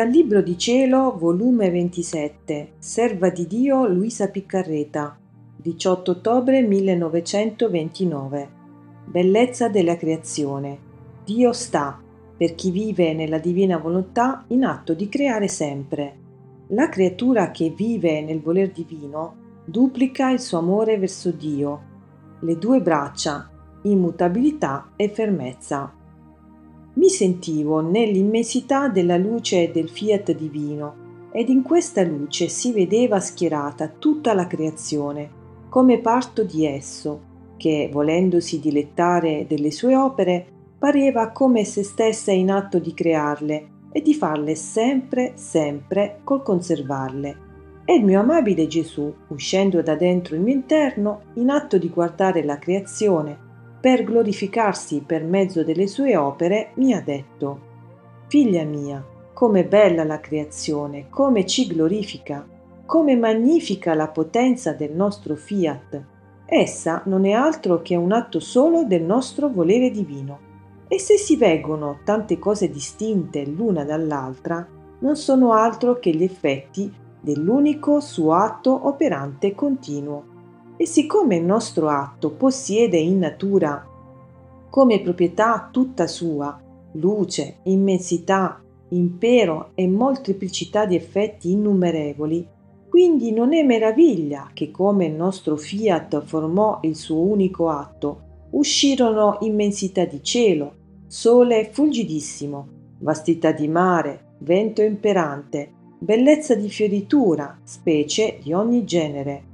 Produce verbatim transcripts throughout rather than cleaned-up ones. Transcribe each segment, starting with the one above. Dal Libro di Cielo, volume ventisette, Serva di Dio Luisa Piccarreta, diciotto ottobre millenovecentoventinove. Bellezza della creazione. Dio sta, per chi vive nella divina volontà, in atto di creare sempre. La creatura che vive nel voler divino duplica il suo amore verso Dio, le due braccia, immutabilità e fermezza. Mi sentivo nell'immensità della luce del fiat divino, ed in questa luce si vedeva schierata tutta la creazione, come parto di esso, che, volendosi dilettare delle sue opere, pareva come se stesse in atto di crearle e di farle sempre, sempre col conservarle. E il mio amabile Gesù, uscendo da dentro il mio interno, in atto di guardare la creazione, per glorificarsi per mezzo delle sue opere, mi ha detto: «Figlia mia, come bella la creazione, come ci glorifica, come magnifica la potenza del nostro fiat. Essa non è altro che un atto solo del nostro volere divino. E se si reggono tante cose distinte l'una dall'altra, non sono altro che gli effetti dell'unico suo atto operante continuo. E siccome il nostro atto possiede in natura come proprietà tutta sua, luce, immensità, impero e molteplicità di effetti innumerevoli, quindi non è meraviglia che come il nostro fiat formò il suo unico atto, uscirono immensità di cielo, sole fulgidissimo, vastità di mare, vento imperante, bellezza di fioritura, specie di ogni genere.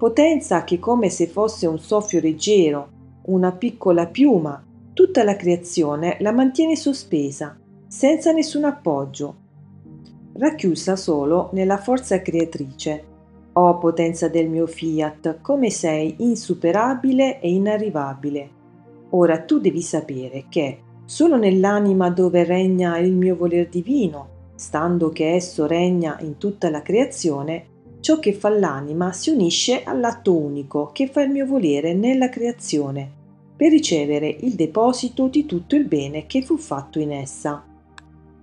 Potenza che come se fosse un soffio leggero, una piccola piuma, tutta la creazione la mantiene sospesa, senza nessun appoggio, racchiusa solo nella forza creatrice. O potenza del mio fiat, come sei insuperabile e inarrivabile! Ora tu devi sapere che, solo nell'anima dove regna il mio voler divino, stando che esso regna in tutta la creazione, ciò che fa l'anima si unisce all'atto unico che fa il mio volere nella creazione, per ricevere il deposito di tutto il bene che fu fatto in essa.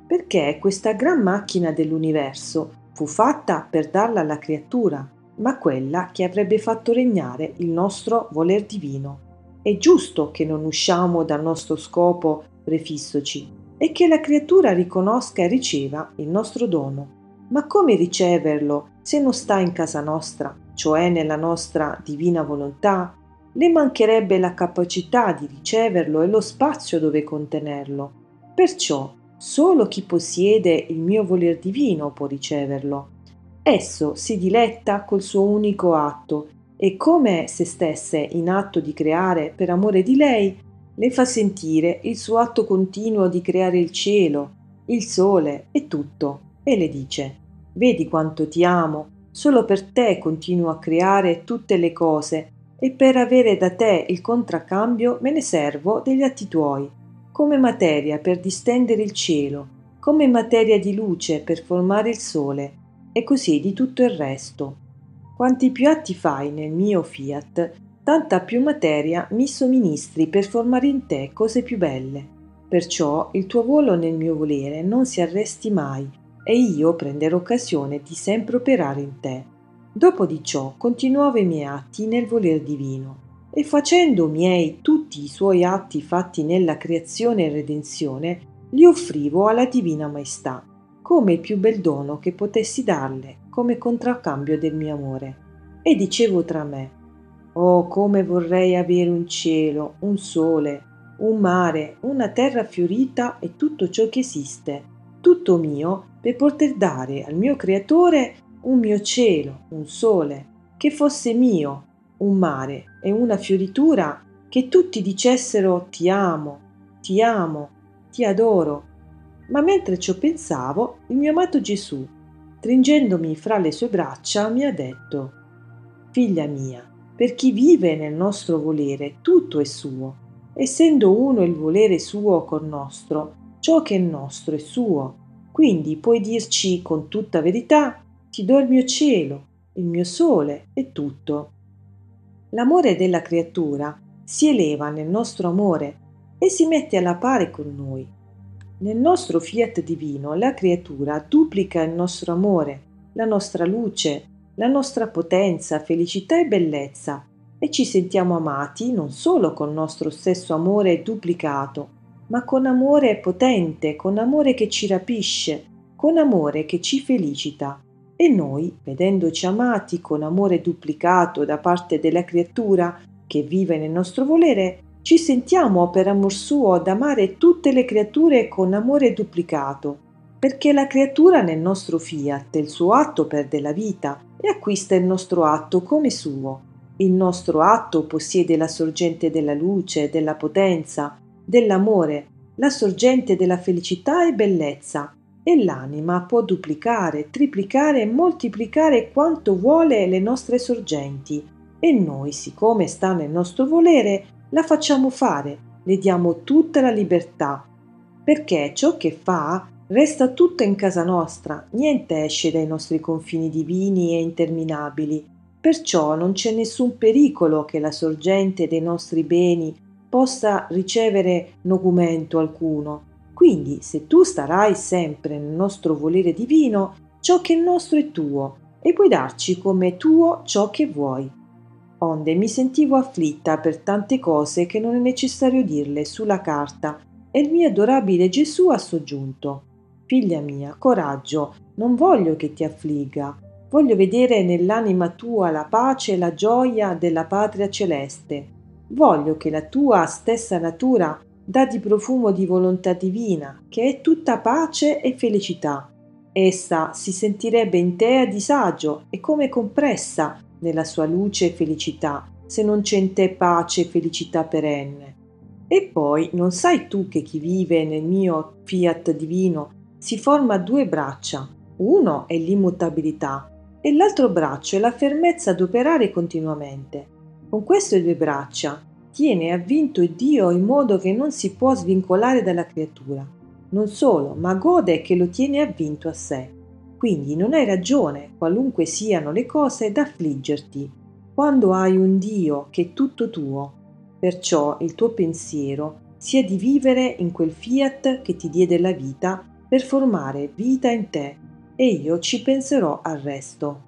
Perché questa gran macchina dell'universo fu fatta per darla alla creatura, ma quella che avrebbe fatto regnare il nostro voler divino. È giusto che non usciamo dal nostro scopo prefissoci e che la creatura riconosca e riceva il nostro dono. Ma come riceverlo se non sta in casa nostra, cioè nella nostra divina volontà? Le mancherebbe la capacità di riceverlo e lo spazio dove contenerlo. Perciò solo chi possiede il mio voler divino può riceverlo. Esso si diletta col suo unico atto e, come se stesse in atto di creare per amore di lei, le fa sentire il suo atto continuo di creare il cielo, il sole e tutto. E le dice: «Vedi quanto ti amo, solo per te continuo a creare tutte le cose e per avere da te il contraccambio me ne servo degli atti tuoi, come materia per distendere il cielo, come materia di luce per formare il sole, e così di tutto il resto. Quanti più atti fai nel mio fiat, tanta più materia mi somministri per formare in te cose più belle. Perciò il tuo volo nel mio volere non si arresti mai, e io prenderò occasione di sempre operare in te». Dopo di ciò continuavo i miei atti nel voler divino, e facendo miei tutti i suoi atti fatti nella creazione e redenzione, li offrivo alla Divina Maestà, come il più bel dono che potessi darle, come contraccambio del mio amore. E dicevo tra me: «Oh, come vorrei avere un cielo, un sole, un mare, una terra fiorita e tutto ciò che esiste, tutto mio, per poter dare al mio creatore un mio cielo, un sole, che fosse mio, un mare e una fioritura, che tutti dicessero ti amo, ti amo, ti adoro». Ma mentre ciò pensavo, il mio amato Gesù, stringendomi fra le sue braccia, mi ha detto: «Figlia mia, per chi vive nel nostro volere tutto è suo, essendo uno il volere suo col nostro, ciò che è nostro è suo. Quindi puoi dirci con tutta verità: ti do il mio cielo, il mio sole e tutto». L'amore della creatura si eleva nel nostro amore e si mette alla pari con noi. Nel nostro fiat divino la creatura duplica il nostro amore, la nostra luce, la nostra potenza, felicità e bellezza, e ci sentiamo amati non solo con il nostro stesso amore duplicato, ma con amore potente, con amore che ci rapisce, con amore che ci felicita. E noi, vedendoci amati con amore duplicato da parte della creatura che vive nel nostro volere, ci sentiamo per amor suo ad amare tutte le creature con amore duplicato, perché la creatura nel nostro fiat, il suo atto perde la vita e acquista il nostro atto come suo. Il nostro atto possiede la sorgente della luce, della potenza, dell'amore, la sorgente della felicità e bellezza, e l'anima può duplicare, triplicare e moltiplicare quanto vuole le nostre sorgenti, e noi, siccome sta nel nostro volere, la facciamo fare, le diamo tutta la libertà, perché ciò che fa resta tutto in casa nostra, niente esce dai nostri confini divini e interminabili, perciò non c'è nessun pericolo che la sorgente dei nostri beni possa ricevere nocumento alcuno. Quindi, se tu starai sempre nel nostro volere divino, ciò che è nostro è tuo, e puoi darci come tuo ciò che vuoi. Onde mi sentivo afflitta per tante cose che non è necessario dirle sulla carta, e il mio adorabile Gesù ha soggiunto: «Figlia mia, coraggio, non voglio che ti affligga, voglio vedere nell'anima tua la pace e la gioia della patria celeste». Voglio che la tua stessa natura dà di profumo di volontà divina, che è tutta pace e felicità. Essa si sentirebbe in te a disagio e come compressa nella sua luce e felicità, se non c'è in te pace e felicità perenne. E poi non sai tu che chi vive nel mio fiat divino si forma due braccia, uno è l'immutabilità e l'altro braccio è la fermezza ad operare continuamente. Con queste due braccia tiene avvinto Dio in modo che non si può svincolare dalla creatura. Non solo, ma gode che lo tiene avvinto a sé. Quindi non hai ragione, qualunque siano le cose, d'affliggerti, quando hai un Dio che è tutto tuo. Perciò il tuo pensiero sia di vivere in quel fiat che ti diede la vita per formare vita in te, e io ci penserò al resto.